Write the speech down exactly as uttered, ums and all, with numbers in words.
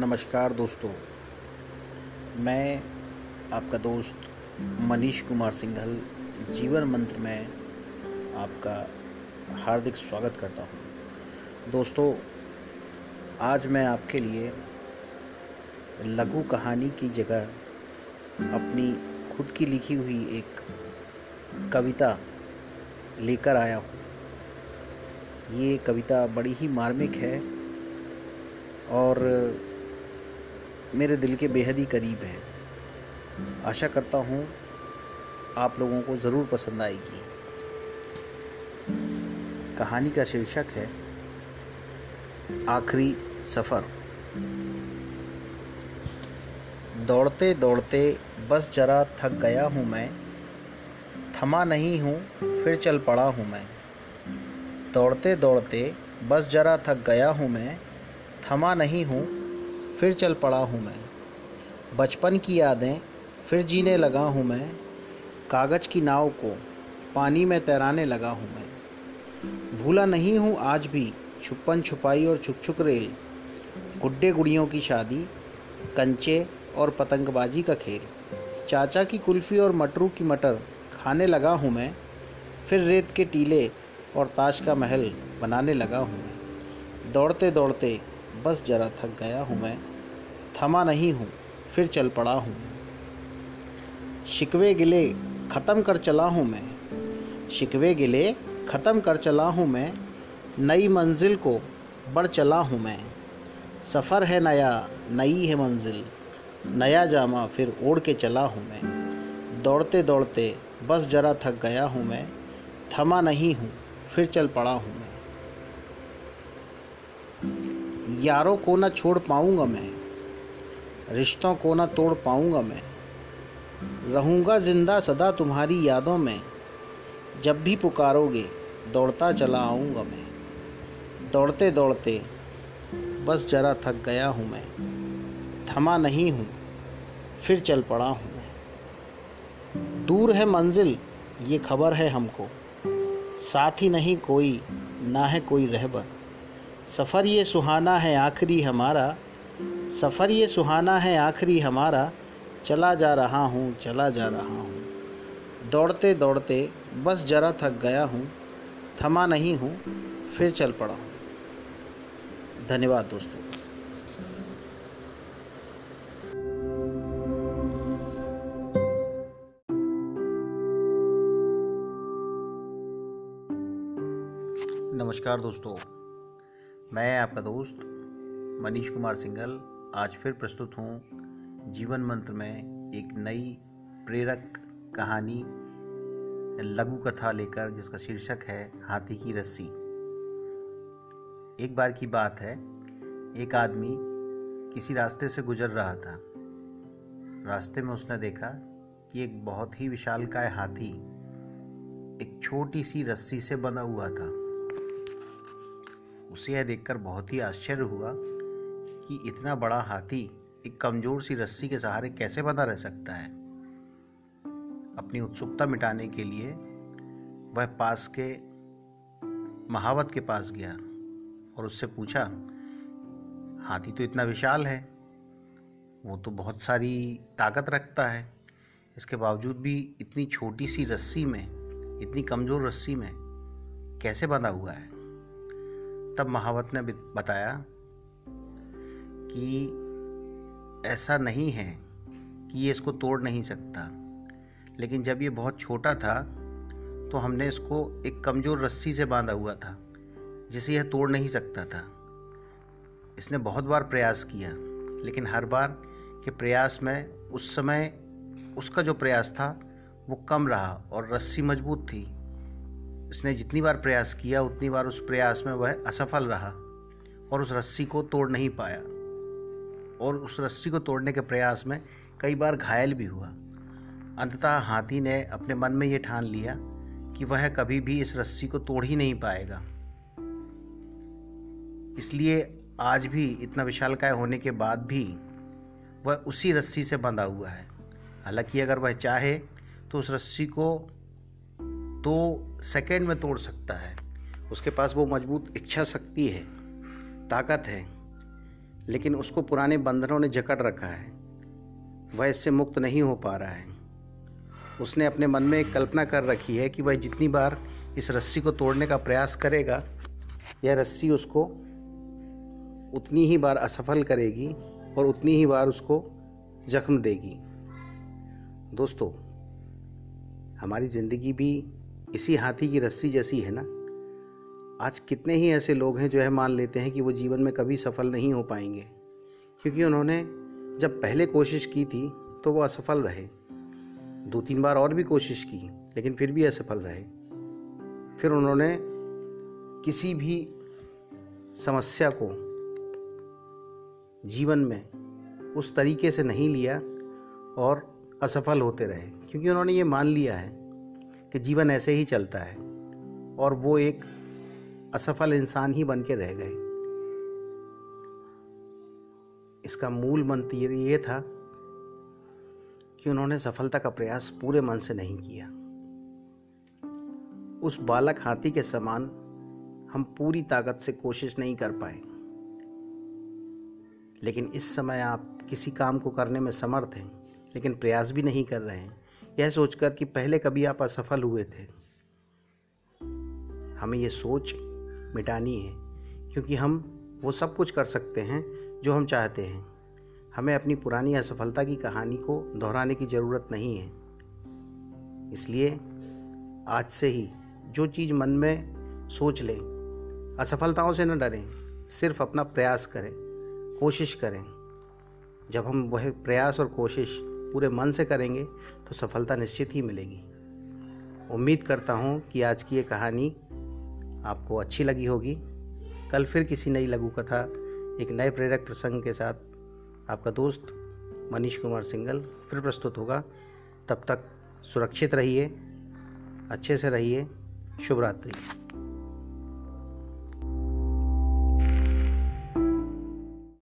नमस्कार दोस्तों, मैं आपका दोस्त मनीष कुमार सिंघल जीवन मंत्र में आपका हार्दिक स्वागत करता हूं। दोस्तों, आज मैं आपके लिए लघु कहानी की जगह अपनी खुद की लिखी हुई एक कविता लेकर आया हूं। ये कविता बड़ी ही मार्मिक है और मेरे दिल के बेहद ही करीब है। आशा करता हूँ आप लोगों को ज़रूर पसंद आएगी। कहानी का शीर्षक है आखिरी सफ़र। दौड़ते दौड़ते बस जरा थक गया हूँ मैं, थमा नहीं हूँ फिर चल पड़ा हूँ मैं। दौड़ते दौड़ते बस जरा थक गया हूँ मैं, थमा नहीं हूँ फिर चल पड़ा हूँ मैं। बचपन की यादें फिर जीने लगा हूँ मैं, कागज़ की नाव को पानी में तैराने लगा हूँ मैं। भूला नहीं हूँ आज भी छुपन छुपाई और छुक छुक रेल, गुड्डे गुड़ियों की शादी, कंचे और पतंगबाजी का खेल। चाचा की कुल्फ़ी और मटरू की मटर खाने लगा हूँ मैं, फिर रेत के टीले और ताश का महल बनाने लगा हूँ मैं। दौड़ते दौड़ते बस जरा थक गया हूँ मैं, थमा नहीं हूँ फिर चल पड़ा हूँ। शिकवे गिले ख़त्म कर चला हूँ मैं, शिकवे गिले ख़त्म कर चला हूँ मैं, नई मंजिल को बढ़ चला हूँ मैं। सफ़र है नया, नई है मंजिल, नया जामा फिर ओढ़ के चला हूँ मैं। दौड़ते दौड़ते बस जरा थक गया हूँ मैं, थमा नहीं हूँ फिर चल पड़ा हूँ मैं। यारों को ना छोड़ पाऊँगा मैं, रिश्तों को ना तोड़ पाऊँगा मैं, रहूँगा जिंदा सदा तुम्हारी यादों में, जब भी पुकारोगे दौड़ता चला आऊँगा मैं। दौड़ते दौड़ते बस जरा थक गया हूँ मैं, थमा नहीं हूँ फिर चल पड़ा हूँ मैं। दूर है मंजिल ये खबर है हमको, साथ ही नहीं कोई ना है कोई रहबर। सफ़र ये सुहाना है आखिरी हमारा, सफ़र ये सुहाना है आखिरी हमारा, चला जा रहा हूँ चला जा रहा हूँ। दौड़ते दौड़ते बस जरा थक गया हूँ, थमा नहीं हूँ फिर चल पड़ा हूँ। धन्यवाद दोस्तों। नमस्कार दोस्तों, मैं आपका दोस्त मनीष कुमार सिंघल आज फिर प्रस्तुत हूँ जीवन मंत्र में एक नई प्रेरक कहानी लघु कथा लेकर, जिसका शीर्षक है हाथी की रस्सी। एक बार की बात है, एक आदमी किसी रास्ते से गुजर रहा था। रास्ते में उसने देखा कि एक बहुत ही विशालकाय हाथी एक छोटी सी रस्सी से बंधा हुआ था। उसे यह देखकर बहुत ही आश्चर्य हुआ कि इतना बड़ा हाथी एक कमज़ोर सी रस्सी के सहारे कैसे बंधा रह सकता है। अपनी उत्सुकता मिटाने के लिए वह पास के महावत के पास गया और उससे पूछा, हाथी तो इतना विशाल है, वो तो बहुत सारी ताकत रखता है, इसके बावजूद भी इतनी छोटी सी रस्सी में, इतनी कमज़ोर रस्सी में कैसे बंधा हुआ है। तब महावत ने बताया कि ऐसा नहीं है कि ये इसको तोड़ नहीं सकता, लेकिन जब ये बहुत छोटा था तो हमने इसको एक कमज़ोर रस्सी से बांधा हुआ था जिसे यह तोड़ नहीं सकता था। इसने बहुत बार प्रयास किया, लेकिन हर बार के प्रयास में उस समय उसका जो प्रयास था वो कम रहा और रस्सी मजबूत थी। उसने जितनी बार प्रयास किया उतनी बार उस प्रयास में वह असफल रहा और उस रस्सी को तोड़ नहीं पाया, और उस रस्सी को तोड़ने के प्रयास में कई बार घायल भी हुआ। अंततः हाथी ने अपने मन में ये ठान लिया कि वह कभी भी इस रस्सी को तोड़ ही नहीं पाएगा। इसलिए आज भी इतना विशालकाय होने के बाद भी वह उसी रस्सी से बंधा हुआ है। हालांकि अगर वह चाहे तो उस रस्सी को दो सेकेंड में तोड़ सकता है, उसके पास वो मजबूत इच्छा शक्ति है, ताकत है, लेकिन उसको पुराने बंधनों ने जकड़ रखा है। वह इससे मुक्त नहीं हो पा रहा है। उसने अपने मन में एक कल्पना कर रखी है कि वह जितनी बार इस रस्सी को तोड़ने का प्रयास करेगा, यह रस्सी उसको उतनी ही बार असफल करेगी और उतनी ही बार उसको जख्म देगी। दोस्तों, हमारी ज़िंदगी भी इसी हाथी की रस्सी जैसी है ना। आज कितने ही ऐसे लोग हैं जो है मान लेते हैं कि वो जीवन में कभी सफल नहीं हो पाएंगे, क्योंकि उन्होंने जब पहले कोशिश की थी तो वो असफल रहे। दो तीन बार और भी कोशिश की लेकिन फिर भी असफल रहे। फिर उन्होंने किसी भी समस्या को जीवन में उस तरीके से नहीं लिया और असफल होते रहे, क्योंकि उन्होंने ये मान लिया है कि जीवन ऐसे ही चलता है और वो एक असफल इंसान ही बन के रह गए। इसका मूल मंत्र ये था कि उन्होंने सफलता का प्रयास पूरे मन से नहीं किया। उस बालक हाथी के समान हम पूरी ताकत से कोशिश नहीं कर पाए। लेकिन इस समय आप किसी काम को करने में समर्थ हैं लेकिन प्रयास भी नहीं कर रहे हैं, यह सोचकर कि पहले कभी आप असफल हुए थे। हमें ये सोच मिटानी है, क्योंकि हम वो सब कुछ कर सकते हैं जो हम चाहते हैं। हमें अपनी पुरानी असफलता की कहानी को दोहराने की ज़रूरत नहीं है। इसलिए आज से ही जो चीज़ मन में सोच लें, असफलताओं से न डरें, सिर्फ अपना प्रयास करें, कोशिश करें। जब हम वह प्रयास और कोशिश पूरे मन से करेंगे तो सफलता निश्चित ही मिलेगी। उम्मीद करता हूँ कि आज की ये कहानी आपको अच्छी लगी होगी। कल फिर किसी नई लघु कथा, एक नए प्रेरक प्रसंग के साथ आपका दोस्त मनीष कुमार सिंघल फिर प्रस्तुत होगा। तब तक सुरक्षित रहिए, अच्छे से रहिए। शुभ रात्रि।